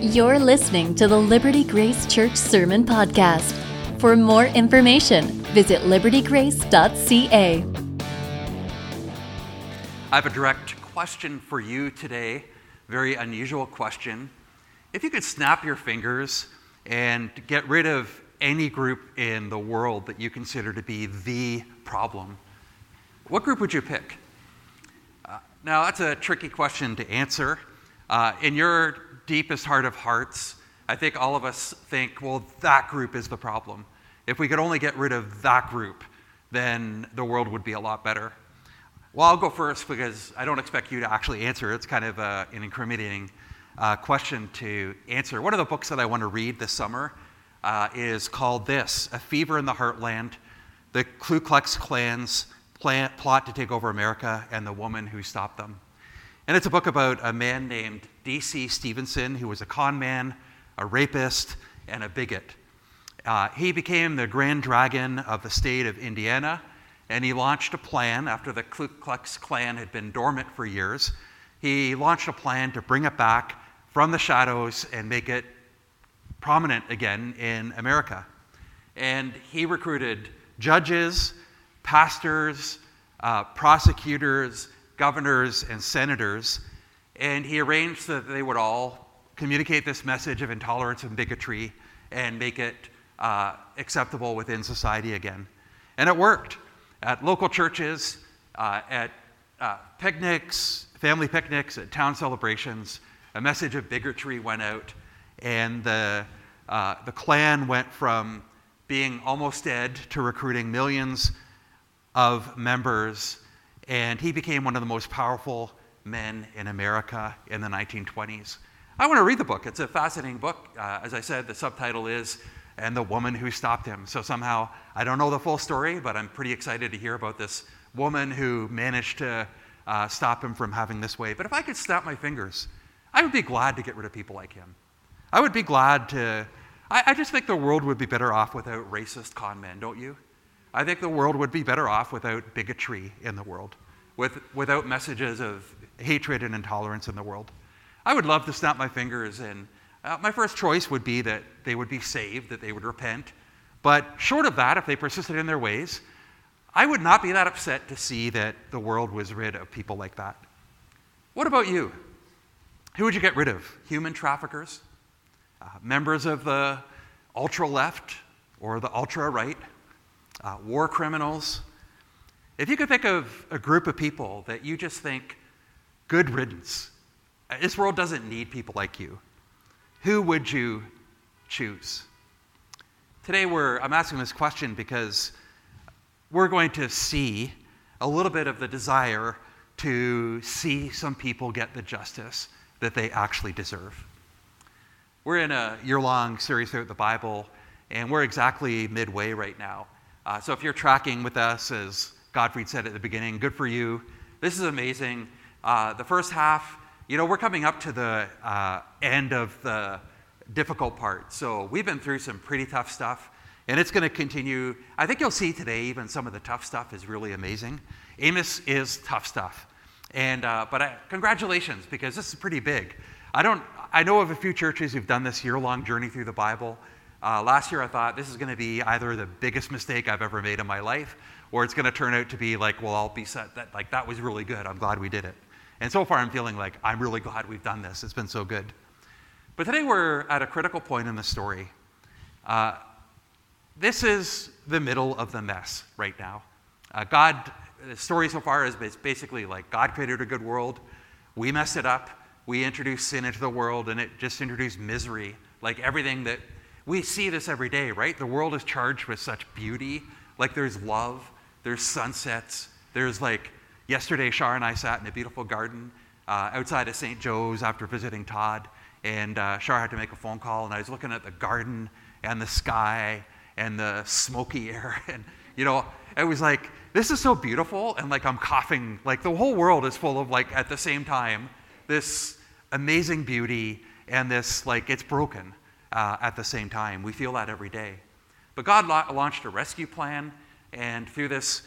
You're listening to the Liberty Grace Church Sermon Podcast. For more information, visit libertygrace.ca. I have a direct question for you today, very unusual question. If you could snap your fingers and get rid of any group in the world that you consider to be the problem, what group would you pick? Now, that's a tricky question to answer. In your deepest heart of hearts, I think all of us think, well, that group is the problem. If we could only get rid of that group, then the world would be a lot better. Well, I'll go first because I don't expect you to actually answer. It's kind of an incriminating question to answer. One of the books that I want to read this summer is called this, A Fever in the Heartland, The Ku Klux Klan's Plot to Take Over America and the Woman Who Stopped Them. And it's a book about a man named D.C. Stevenson, who was a con man, a rapist, and a bigot. He became the grand dragon of the state of Indiana, and he launched a plan after the Ku Klux Klan had been dormant for years. He launched a plan to bring it back from the shadows and make it prominent again in America. And he recruited judges, pastors, prosecutors, governors, and senators, and he arranged that they would all communicate this message of intolerance and bigotry and make it acceptable within society again. And it worked. At local churches, at picnics, family picnics, at town celebrations, a message of bigotry went out, and the Klan went from being almost dead to recruiting millions of members, and he became one of the most powerful men in America in the 1920s. I want to read the book. It's a fascinating book. As I said, the subtitle is, And the Woman Who Stopped Him. So somehow, I don't know the full story, but I'm pretty excited to hear about this woman who managed to stop him from having this way. But if I could snap my fingers, I would be glad to get rid of people like him. I would be glad to, I just think the world would be better off without racist con men, don't you? I think the world would be better off without bigotry in the world, without messages of hatred and intolerance in the world. I would love to snap my fingers, and my first choice would be that they would be saved, that they would repent. But short of that, if they persisted in their ways, I would not be that upset to see that the world was rid of people like that. What about you? Who would you get rid of? Human traffickers? Members of the ultra-left or the ultra-right? War criminals? If you could think of a group of people that you just think, good riddance, this world doesn't need people like you, who would you choose? Today I'm asking this question because we're going to see a little bit of the desire to see some people get the justice that they actually deserve. We're in a year-long series throughout the Bible, and we're exactly midway right now. So if you're tracking with us, as Gottfried said at the beginning, good for you. This is amazing. The first half, we're coming up to the end of the difficult part. So we've been through some pretty tough stuff, and it's going to continue. I think you'll see today even some of the tough stuff is really amazing. Amos is tough stuff, and but congratulations, because this is pretty big. I know of a few churches who've done this year-long journey through the Bible. Last year I thought this is going to be either the biggest mistake I've ever made in my life, or it's going to turn out to be like, well, I'll be set that like that was really good. I'm glad we did it. And so far, I'm feeling like I'm really glad we've done this. It's been so good. But today we're at a critical point in the story. This is the middle of the mess right now. The story so far is basically like God created a good world. We messed it up. We introduced sin into the world, and it just introduced misery. Like everything that we see this every day, right? The world is charged with such beauty. Like there's love, there's sunsets, there's like yesterday, Shar and I sat in a beautiful garden outside of St. Joe's after visiting Todd, and Shar had to make a phone call, and I was looking at the garden and the sky and the smoky air, and it was like, this is so beautiful, and like I'm coughing, like the whole world is full of like at the same time this amazing beauty and this like it's broken at the same time. We feel that every day. But God launched a rescue plan, and through this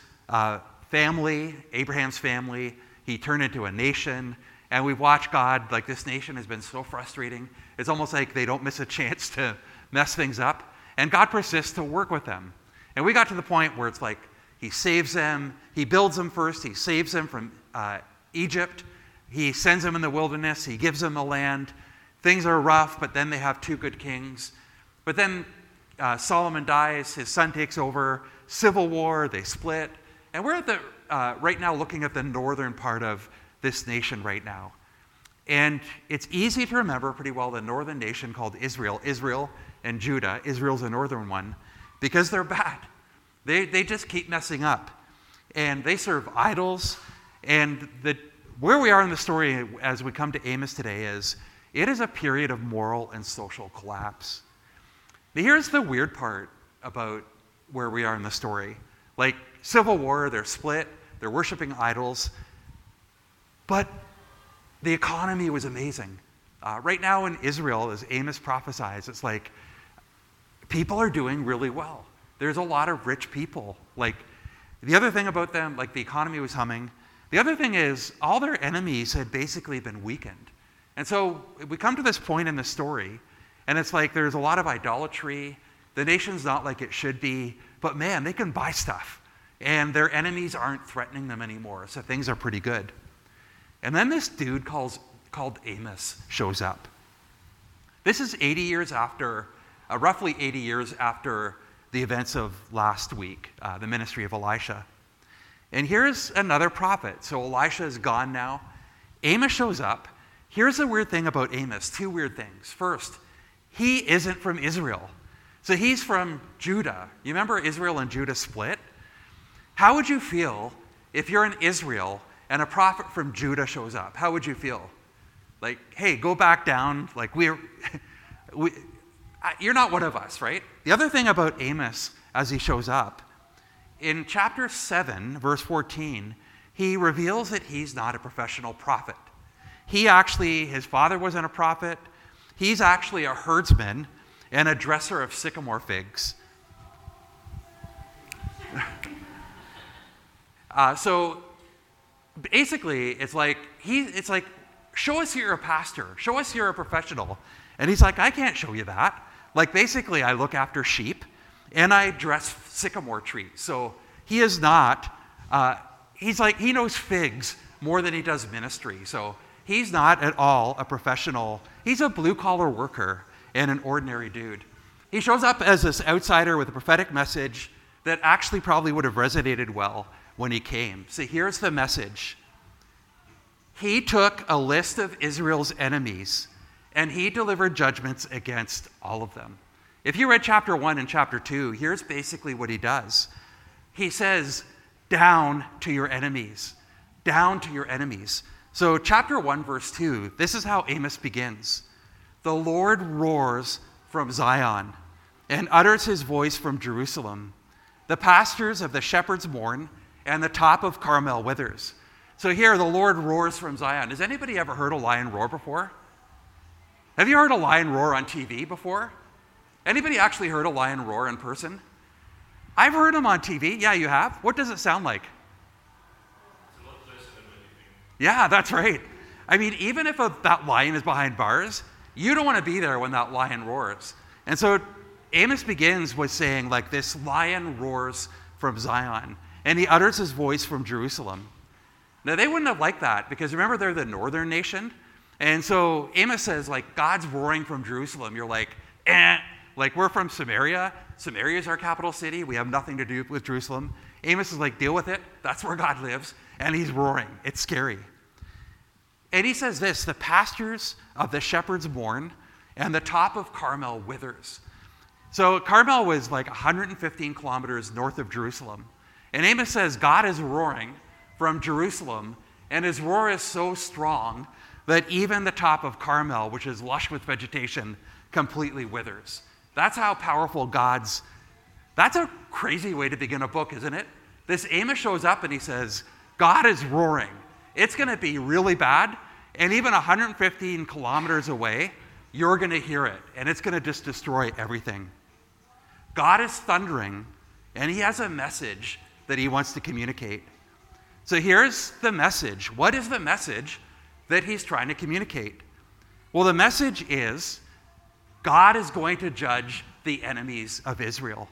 family, Abraham's family, he turned into a nation, And we watch God, like this nation has been so frustrating. It's almost like they don't miss a chance to mess things up. And God persists to work with them. And we got to the point where it's like he saves them. He builds them first. He saves them from Egypt. He sends them in the wilderness. He gives them the land. Things are rough, but then they have two good kings. But then Solomon dies. His son takes over. Civil war. They split. And we're at the right now looking at the northern part of this nation right now. And it's easy to remember pretty well the northern nation called Israel. Israel and Judah. Israel's the northern one because they're bad. They just keep messing up. And they serve idols. And where we are in the story as we come to Amos today is it is a period of moral and social collapse. But here's the weird part about where we are in the story. Like civil war, they're split, they're worshiping idols. But the economy was amazing. Right now in Israel, as Amos prophesies, it's like people are doing really well. There's a lot of rich people. Like the other thing about them, like the economy was humming. The other thing is all their enemies had basically been weakened. And so we come to this point in the story, and it's like there's a lot of idolatry. The nation's not like it should be, but man, they can buy stuff. And their enemies aren't threatening them anymore, so things are pretty good. And then this dude called Amos shows up. This is 80 years after, roughly 80 years after the events of last week, the ministry of Elisha. And here's another prophet. So Elisha is gone now. Amos shows up. Here's the weird thing about Amos, two weird things. First, he isn't from Israel. So he's from Judah. You remember Israel and Judah split? How would you feel if you're in Israel and a prophet from Judah shows up? How would you feel? Like, hey, go back down. Like, you're not one of us, right? The other thing about Amos as he shows up, in chapter 7, verse 14, he reveals that he's not a professional prophet. His father wasn't a prophet. He's actually a herdsman and a dresser of sycamore figs. So basically, it's like, show us you're a pastor. Show us you're a professional. And he's like, I can't show you that. Like, basically, I look after sheep, and I dress sycamore trees. So he is not, he's like, he knows figs more than he does ministry. So he's not at all a professional. He's a blue-collar worker and an ordinary dude. He shows up as this outsider with a prophetic message that actually probably would have resonated well when he came. So here's the message. He took a list of Israel's enemies, and he delivered judgments against all of them. If you read chapter 1 and chapter 2, here's basically what he does. He says, down to your enemies. Down to your enemies. So chapter 1, verse 2, this is how Amos begins. The Lord roars from Zion and utters his voice from Jerusalem. The pastures of the shepherds mourn, and the top of Carmel withers. So here, the Lord roars from Zion. Has anybody ever heard a lion roar before? Have you heard a lion roar on TV before? Anybody actually heard a lion roar in person? I've heard them on TV. Yeah, you have? What does it sound like? Yeah, that's right. I mean, even if that lion is behind bars, you don't want to be there when that lion roars. And so Amos begins with saying, like, this lion roars from Zion, and he utters his voice from Jerusalem. Now, they wouldn't have liked that because, remember, they're the northern nation. And so Amos says, like, God's roaring from Jerusalem. You're like, eh. Like, we're from Samaria. Samaria is our capital city. We have nothing to do with Jerusalem. Amos is like, deal with it. That's where God lives. And he's roaring. It's scary. And he says this, the pastures of the shepherds mourn, and the top of Carmel withers. So Carmel was like 115 kilometers north of Jerusalem. And Amos says, God is roaring from Jerusalem, and his roar is so strong that even the top of Carmel, which is lush with vegetation, completely withers. That's how powerful God's... That's a crazy way to begin a book, isn't it? This Amos shows up and he says, God is roaring. It's going to be really bad, and even 115 kilometers away, you're going to hear it, and it's going to just destroy everything. God is thundering, and he has a message that he wants to communicate. So here's the message. What is the message that he's trying to communicate. Well, the message is God is going to judge the enemies of Israel.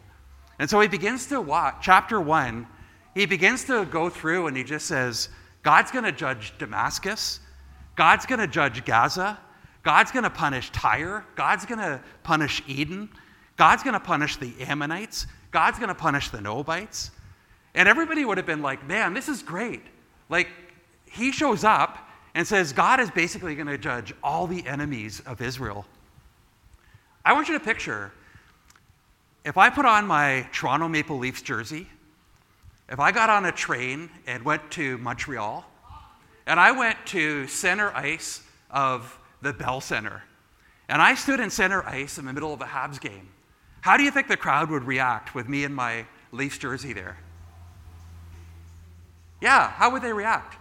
And so he begins to watch, chapter 1, he begins to go through and he just says, God's going to judge Damascus, God's going to judge Gaza, God's going to punish Tyre, God's going to punish Eden, God's going to punish the Ammonites, God's going to punish the Moabites. And everybody would have been like, man, this is great. Like, he shows up and says, God is basically going to judge all the enemies of Israel. I want you to picture, if I put on my Toronto Maple Leafs jersey, if I got on a train and went to Montreal, and I went to center ice of the Bell Center, and I stood in center ice in the middle of a Habs game, how do you think the crowd would react with me in my Leafs jersey there? Yeah, how would they react?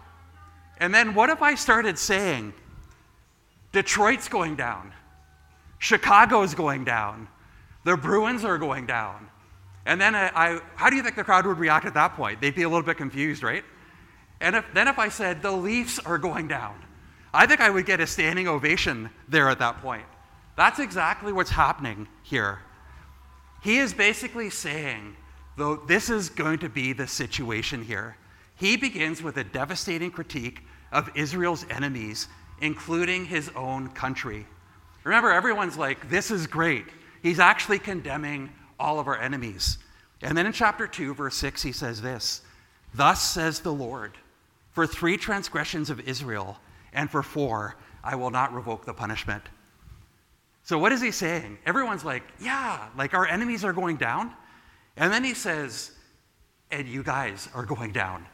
And then what if I started saying, Detroit's going down, Chicago's going down, the Bruins are going down? And then how do you think the crowd would react at that point? They'd be a little bit confused, right? And if I said, the Leafs are going down, I think I would get a standing ovation there at that point. That's exactly what's happening here. He is basically saying, though, this is going to be the situation here. He begins with a devastating critique of Israel's enemies, including his own country. Remember, everyone's like, this is great. He's actually condemning all of our enemies. And then in chapter 2, verse 6, he says this, "Thus says the Lord, for 3 transgressions of Israel, and for 4, I will not revoke the punishment." So what is he saying? Everyone's like, yeah, like our enemies are going down. And then he says, and you guys are going down.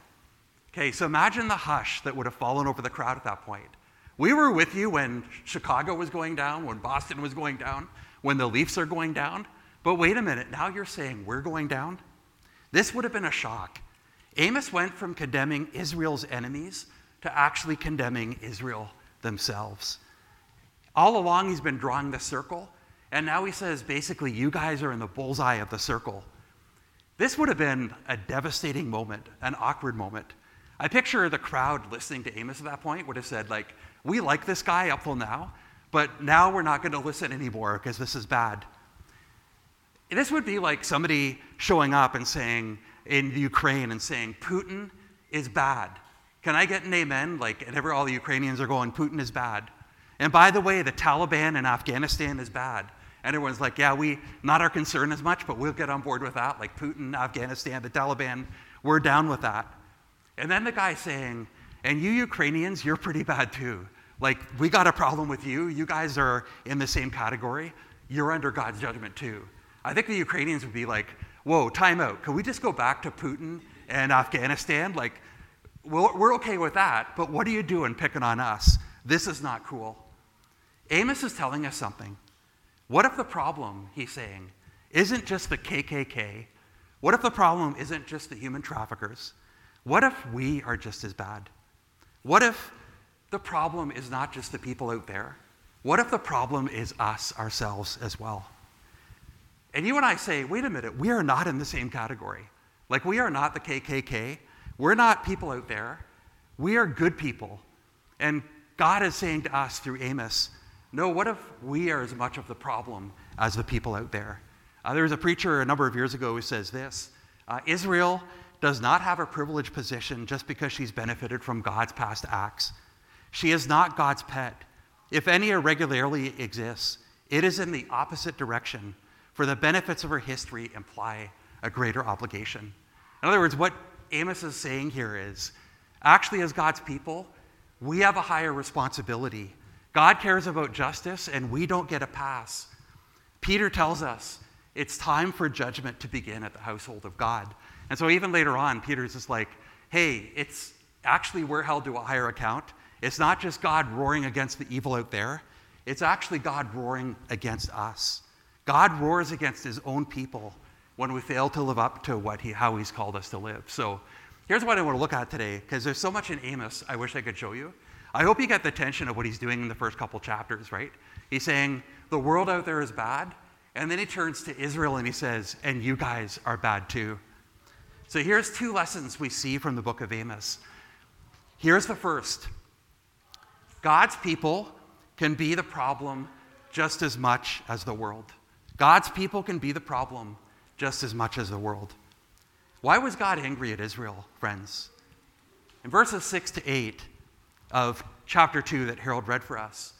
Okay, so imagine the hush that would have fallen over the crowd at that point. We were with you when Chicago was going down, when Boston was going down, when the Leafs are going down. But wait a minute, now you're saying we're going down? This would have been a shock. Amos went from condemning Israel's enemies to actually condemning Israel themselves. All along, he's been drawing the circle, and now he says, basically, you guys are in the bullseye of the circle. This would have been a devastating moment, an awkward moment. I picture the crowd listening to Amos at that point would have said, like, we like this guy up till now, but now we're not going to listen anymore because this is bad. This would be like somebody showing up and saying, in Ukraine, and saying, Putin is bad. Can I get an amen? Like, and all the Ukrainians are going, Putin is bad. And by the way, the Taliban in Afghanistan is bad. And everyone's like, yeah, not our concern as much, but we'll get on board with that. Like Putin, Afghanistan, the Taliban, we're down with that. And then the guy saying, and you Ukrainians, you're pretty bad too. Like, we got a problem with you. You guys are in the same category. You're under God's judgment too. I think the Ukrainians would be like, whoa, time out. Can we just go back to Putin and Afghanistan? Like, we're okay with that, but what are you doing picking on us? This is not cool. Amos is telling us something. What if the problem, he's saying, isn't just the KKK? What if the problem isn't just the human traffickers? What if we are just as bad? What if the problem is not just the people out there? What if the problem is us, ourselves, as well? And you and I say, wait a minute, we are not in the same category. Like, we are not the KKK. We're not people out there. We are good people. And God is saying to us through Amos, no, what if we are as much of the problem as the people out there? There was a preacher a number of years ago who says this, Israel does not have a privileged position just because she's benefited from God's past acts. She is not God's pet. If any irregularity exists, it is in the opposite direction, for the benefits of her history imply a greater obligation. In other words, what Amos is saying here is, actually, as God's people, we have a higher responsibility. God cares about justice, and we don't get a pass. Peter tells us it's time for judgment to begin at the household of God. And so even later on, Peter's just like, hey, it's actually we're held to a higher account. It's not just God roaring against the evil out there. It's actually God roaring against us. God roars against his own people when we fail to live up to how he's called us to live. So here's what I want to look at today, because there's so much in Amos I wish I could show you. I hope you get the tension of what he's doing in the first couple chapters, right? He's saying, the world out there is bad, and then he turns to Israel and he says, and you guys are bad too. So here's 2 lessons we see from the book of Amos. Here's the first. God's people can be the problem just as much as the world. God's people can be the problem just as much as the world. Why was God angry at Israel, friends? In verses 6 to 8 of chapter 2 that Harold read for us,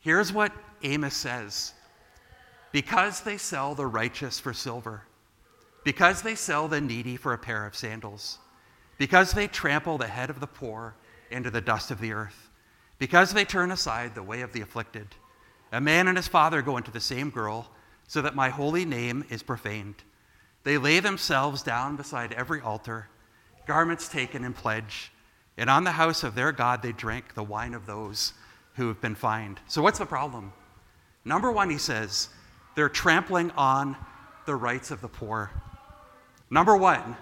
here's what Amos says. Because they sell the righteous for silver, because they sell the needy for a pair of sandals, because they trample the head of the poor into the dust of the earth, because they turn aside the way of the afflicted, a man and his father go into the same girl, so that my holy name is profaned. They lay themselves down beside every altar, garments taken in pledge, and on the house of their God they drink the wine of those who have been fined. So what's the problem? Number one, he says, they're trampling on the rights of the poor. Number one,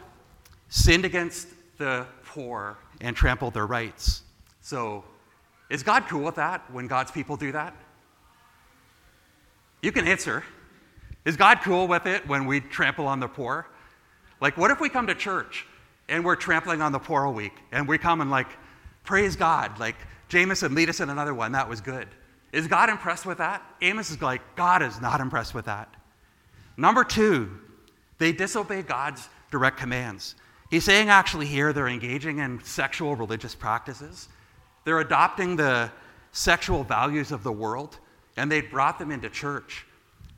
sinned against the poor and trampled their rights. So is God cool with that when God's people do that? You can answer. Is God cool with it when we trample on the poor? Like, what if we come to church and we're trampling on the poor all week and we come and like, praise God, like Jameson, lead us in another one, that was good. Is God impressed with that? Amos is like, God is not impressed with that. Number two, they disobey God's direct commands. He's saying actually here they're engaging in sexual religious practices. They're adopting the sexual values of the world and they brought them into church.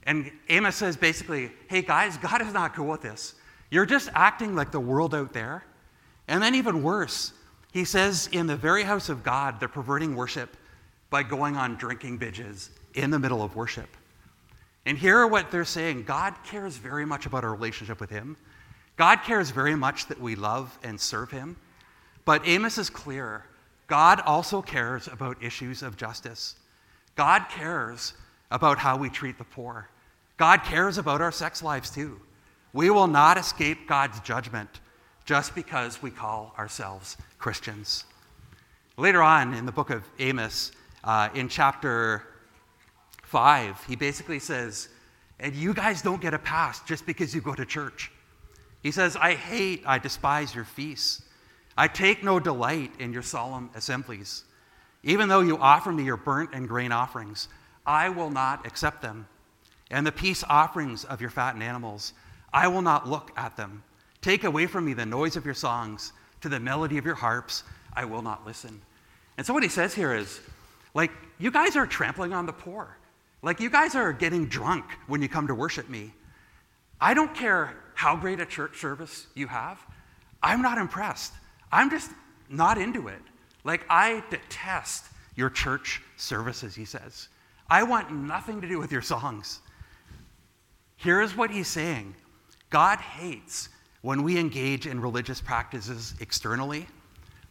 And Amos says basically, hey guys, God is not cool with this. You're just acting like the world out there. And then even worse, he says in the very house of God, they're perverting worship by going on drinking binges in the middle of worship. And here are what they're saying. God cares very much about our relationship with him. God cares very much that we love and serve him. But Amos is clear. God also cares about issues of justice. God cares about how we treat the poor. God cares about our sex lives too. We will not escape God's judgment just because we call ourselves Christians. Later on in the book of Amos, in chapter 5, he basically says, and you guys don't get a pass just because you go to church. He says, I despise your feasts. I take no delight in your solemn assemblies. Even though you offer me your burnt and grain offerings, I will not accept them, and the peace offerings of your fattened animals, I will not look at them. Take away from me the noise of your songs, to the melody of your harps, I will not listen. And so what he says here is, like, you guys are trampling on the poor. Like, you guys are getting drunk when you come to worship me. I don't care how great a church service you have. I'm not impressed. I'm just not into it. Like, I detest your church services, he says. I want nothing to do with your songs. Here is what he's saying. God hates when we engage in religious practices externally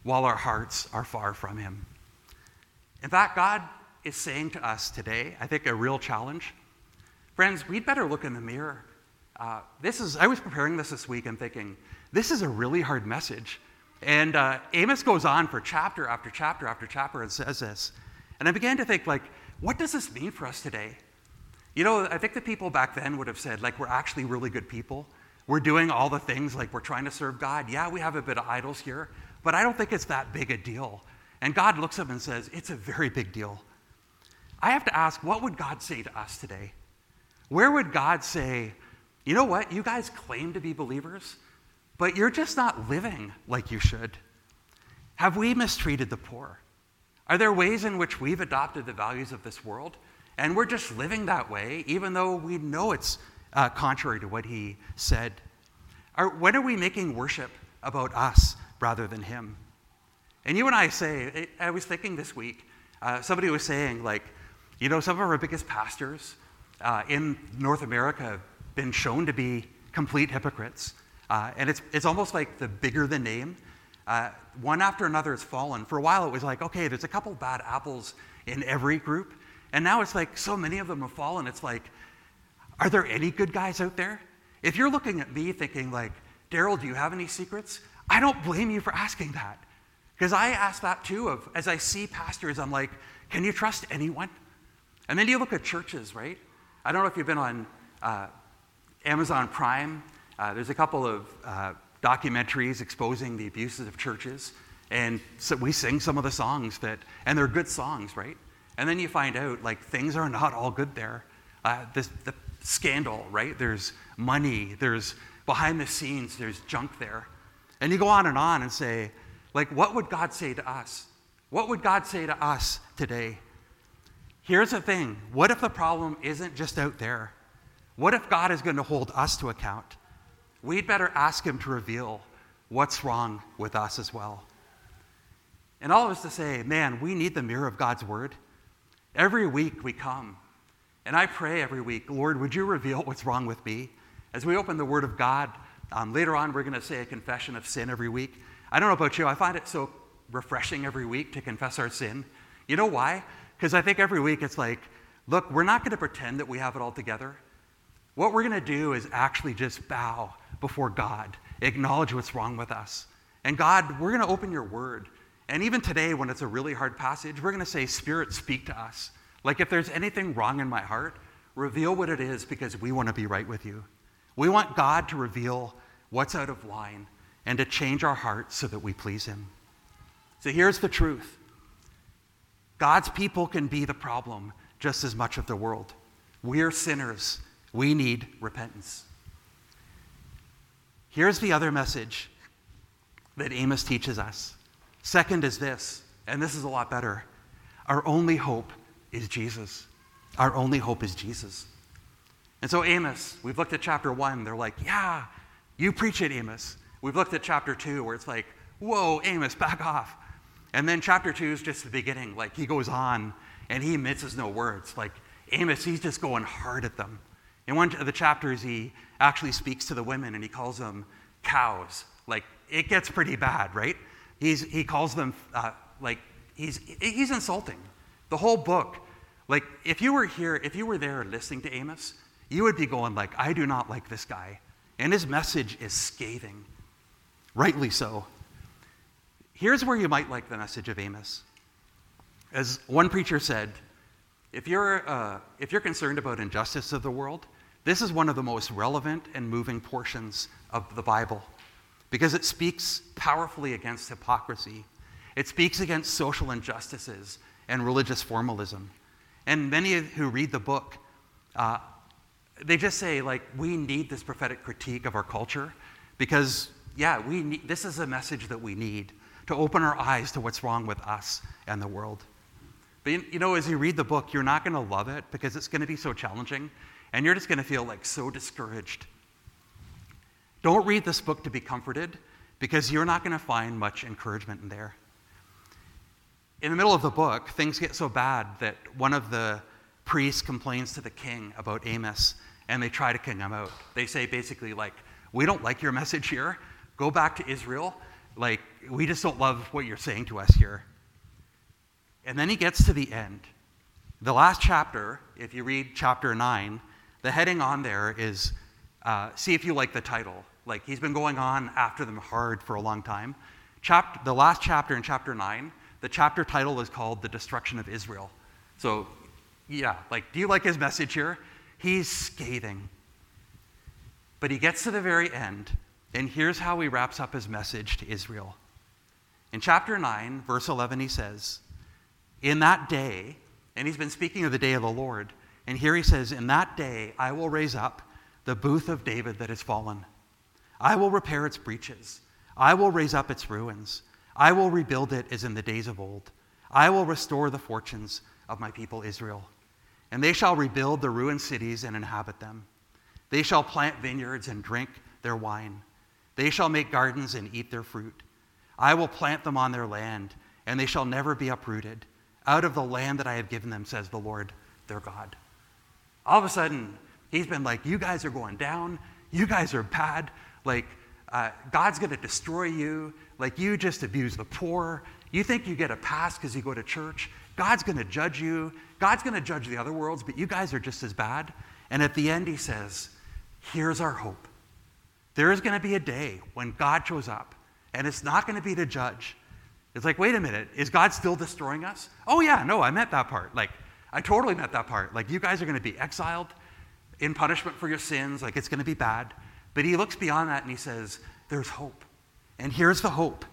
while our hearts are far from him. In fact, God is saying to us today, I think a real challenge. Friends, we'd better look in the mirror. I was preparing this week and thinking, this is a really hard message. And Amos goes on for chapter after chapter after chapter and says this. And I began to think, like, what does this mean for us today? You know, I think the people back then would have said, like, we're actually really good people. We're doing all the things, like, we're trying to serve God. Yeah, we have a bit of idols here, but I don't think it's that big a deal. And God looks up and says, it's a very big deal. I have to ask, what would God say to us today? Where would God say, you know what, you guys claim to be believers, but you're just not living like you should? Have we mistreated the poor? Are there ways in which we've adopted the values of this world and we're just living that way even though we know it's contrary to what he said? When are we making worship about us rather than him? And you and I say, I was thinking this week, somebody was saying, like, you know, some of our biggest pastors in North America have been shown to be complete hypocrites. And it's almost like the bigger the name, one after another has fallen. For a while it was like, okay, there's a couple bad apples in every group. And now it's like so many of them have fallen. It's like, are there any good guys out there? If you're looking at me thinking like, Daryl, do you have any secrets? I don't blame you for asking that. Because I ask that too of, as I see pastors, I'm like, can you trust anyone? And then you look at churches, right? I don't know if you've been on Amazon Prime. There's a couple of documentaries exposing the abuses of churches. And so we sing some of the songs that, and they're good songs, right? And then you find out, like, things are not all good there. The scandal, right? There's money, there's behind the scenes, there's junk there. And you go on and say, like, what would God say to us? What would God say to us today? Here's the thing. What if the problem isn't just out there? What if God is going to hold us to account? We'd better ask him to reveal what's wrong with us as well. And all of us to say, man, we need the mirror of God's word. Every week we come, and I pray every week, Lord, would you reveal what's wrong with me? As we open the word of God, later on we're going to say a confession of sin every week. I don't know about you, I find it so refreshing every week to confess our sin. You know why? Because I think every week it's like, look, we're not going to pretend that we have it all together. What we're going to do is actually just bow before God, acknowledge what's wrong with us. And God, we're going to open your word. And even today, when it's a really hard passage, we're going to say, Spirit, speak to us. Like, if there's anything wrong in my heart, reveal what it is, because we want to be right with you. We want God to reveal what's out of line and to change our hearts so that we please him. So here's the truth. God's people can be the problem just as much of the world. We're sinners. We need repentance. Here's the other message that Amos teaches us. Second is this, and this is a lot better. Our only hope is Jesus. Our only hope is Jesus. And so Amos, we've looked at chapter 1. They're like, yeah, you preach it, Amos. We've looked at chapter 2 where it's like, whoa, Amos, back off. And then chapter 2 is just the beginning. Like, he goes on and he misses no words. Like, Amos, he's just going hard at them. In one of the chapters, he actually speaks to the women and he calls them cows. Like, it gets pretty bad, right? He calls them, he's insulting. The whole book, like, if you were there listening to Amos, you would be going like, I do not like this guy. And his message is scathing. Rightly so. Here's where you might like the message of Amos. As one preacher said, if you're concerned about injustice of the world, this is one of the most relevant and moving portions of the Bible, because it speaks powerfully against hypocrisy. It speaks against social injustices and religious formalism. And many who read the book, they just say, like, we need this prophetic critique of our culture because, yeah, this is a message that we need to open our eyes to what's wrong with us and the world. But, you know, as you read the book, you're not going to love it because it's going to be so challenging, and you're just going to feel, like, so discouraged. Don't read this book to be comforted, because you're not going to find much encouragement in there. In the middle of the book, things get so bad that one of the priests complains to the king about Amos, and they try to king him out. They say basically, like, we don't like your message here. Go back to Israel. Like, we just don't love what you're saying to us here. And then he gets to the end. The last chapter, if you read chapter 9, the heading on there is, see if you like the title. Like, he's been going on after them hard for a long time. The last chapter in chapter 9, the chapter title is called The Destruction of Israel. So, yeah, like, do you like his message here? He's scathing. But he gets to the very end, and here's how he wraps up his message to Israel. In chapter 9, verse 11, he says, in that day, and he's been speaking of the day of the Lord, and here he says, in that day I will raise up the booth of David that is fallen. I will repair its breaches. I will raise up its ruins. I will rebuild it as in the days of old. I will restore the fortunes of my people Israel. And they shall rebuild the ruined cities and inhabit them. They shall plant vineyards and drink their wine. They shall make gardens and eat their fruit. I will plant them on their land, and they shall never be uprooted. Out of the land that I have given them, says the Lord, their God. All of a sudden, he's been like, you guys are going down. You guys are bad. Like, God's going to destroy you. Like, you just abuse the poor. You think you get a pass because you go to church. God's going to judge you. God's going to judge the other worlds, but you guys are just as bad. And at the end, he says, here's our hope. There is going to be a day when God shows up, and it's not going to be to judge. It's like, wait a minute, is God still destroying us? Oh, yeah, no, I meant that part. Like, I totally meant that part. Like, you guys are going to be exiled in punishment for your sins. Like, it's going to be bad. But he looks beyond that and he says, there's hope. And here's the hope.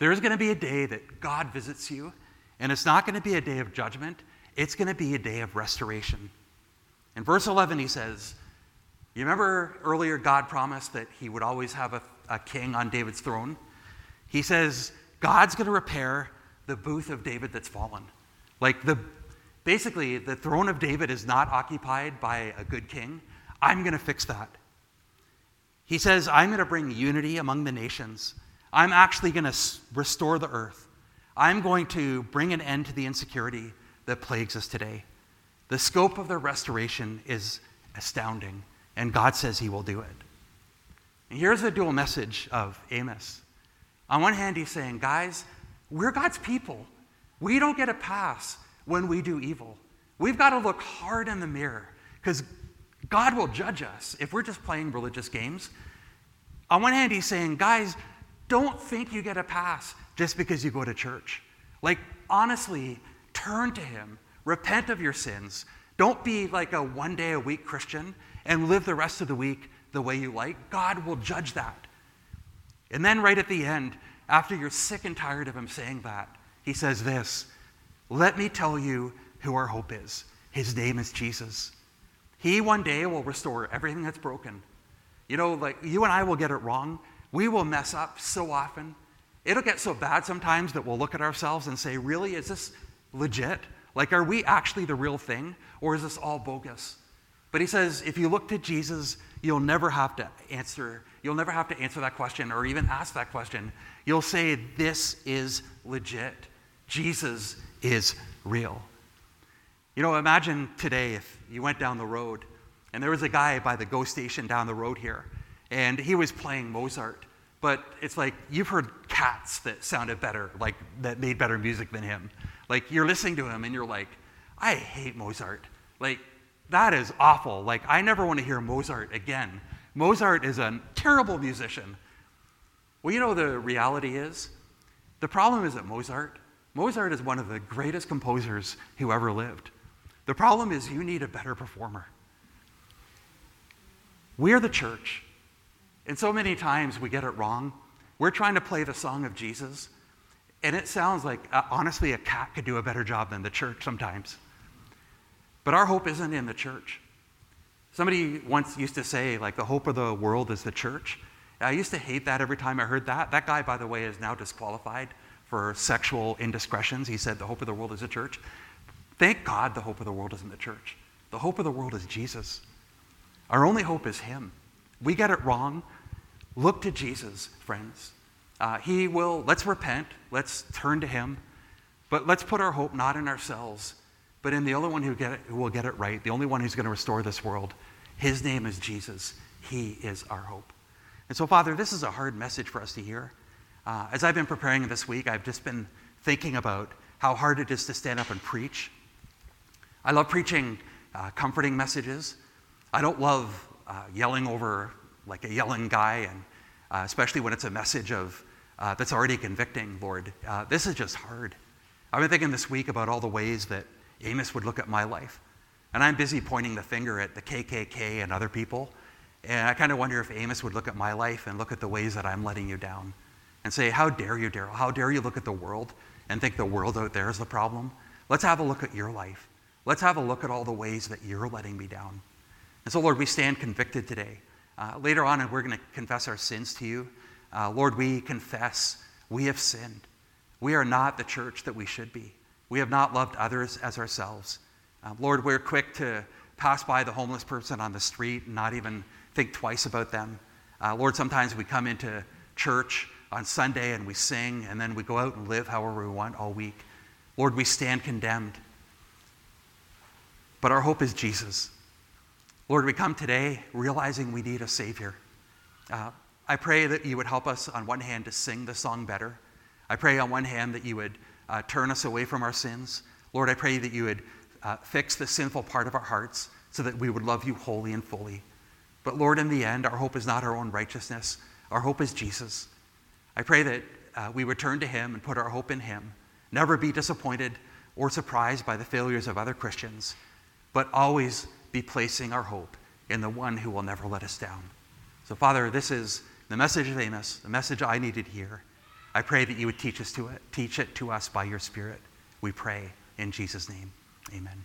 There is going to be a day that God visits you, and it's not going to be a day of judgment. It's going to be a day of restoration. In verse 11, he says, you remember earlier God promised that he would always have a king on David's throne? He says, God's going to repair the booth of David that's fallen. Like, basically, the throne of David is not occupied by a good king. I'm going to fix that. He says, I'm going to bring unity among the nations. I'm actually going to restore the earth. I'm going to bring an end to the insecurity that plagues us today. The scope of the restoration is astounding, and God says he will do it. And here's the dual message of Amos. On one hand, he's saying, guys, we're God's people. We don't get a pass when we do evil. We've got to look hard in the mirror, because God will judge us if we're just playing religious games. On one hand, he's saying, guys, don't think you get a pass just because you go to church. Like, honestly, turn to him. Repent of your sins. Don't be like a one-day-a-week Christian and live the rest of the week the way you like. God will judge that. And then right at the end, after you're sick and tired of him saying that, he says this, let me tell you who our hope is. His name is Jesus. He one day will restore everything that's broken. You know, like, you and I will get it wrong. We will mess up so often. It'll get so bad sometimes that we'll look at ourselves and say, really, is this legit? Like, are we actually the real thing? Or is this all bogus? But he says, if you look to Jesus, you'll never have to answer. You'll never have to answer that question or even ask that question. You'll say, this is legit. Jesus is real. You know, imagine today if you went down the road and there was a guy by the GO station down the road here, and he was playing Mozart. But it's like, you've heard cats that sounded better, like that made better music than him. Like, you're listening to him and you're like, I hate Mozart. Like, that is awful. Like, I never want to hear Mozart again. Mozart is a terrible musician. Well, you know, the reality is, the problem isn't Mozart. Mozart is one of the greatest composers who ever lived. The problem is you need a better performer. We're the church. And so many times we get it wrong. We're trying to play the song of Jesus, and it sounds like, honestly, a cat could do a better job than the church sometimes. But our hope isn't in the church. Somebody once used to say, like, the hope of the world is the church. I used to hate that every time I heard that. That guy, by the way, is now disqualified for sexual indiscretions. He said the hope of the world is the church. Thank God the hope of the world isn't the church. The hope of the world is Jesus. Our only hope is him. We get it wrong. Look to Jesus, friends. He will, let's repent, let's turn to him, but let's put our hope not in ourselves, but in the only one who will get it right, the only one who's going to restore this world. His name is Jesus. He is our hope. And so, Father, this is a hard message for us to hear. As I've been preparing this week, I've just been thinking about how hard it is to stand up and preach. I love preaching comforting messages. I don't love yelling over, like a yelling guy, and especially when it's a message of that's already convicting, Lord. This is just hard. I've been thinking this week about all the ways that Amos would look at my life. And I'm busy pointing the finger at the KKK and other people. And I kind of wonder if Amos would look at my life and look at the ways that I'm letting you down and say, how dare you, Daryl? How dare you look at the world and think the world out there is the problem? Let's have a look at your life. Let's have a look at all the ways that you're letting me down. And so, Lord, we stand convicted today. Later on, we're going to confess our sins to you. Lord, we confess we have sinned. We are not the church that we should be. We have not loved others as ourselves. Lord, we're quick to pass by the homeless person on the street and not even think twice about them. Lord, sometimes we come into church on Sunday and we sing, and then we go out and live however we want all week. Lord, we stand condemned. But our hope is Jesus. Lord, we come today realizing we need a Savior. I pray that you would help us, on one hand, to sing the song better. I pray, on one hand, that you would turn us away from our sins. Lord, I pray that you would fix the sinful part of our hearts so that we would love you wholly and fully. But Lord, in the end, our hope is not our own righteousness. Our hope is Jesus. I pray that we would turn to him and put our hope in him, never be disappointed or surprised by the failures of other Christians, but always be placing our hope in the one who will never let us down. So, Father, this is the message of Amos, the message I needed here. I pray that you would teach it to us by your Spirit. We pray in Jesus' name. Amen.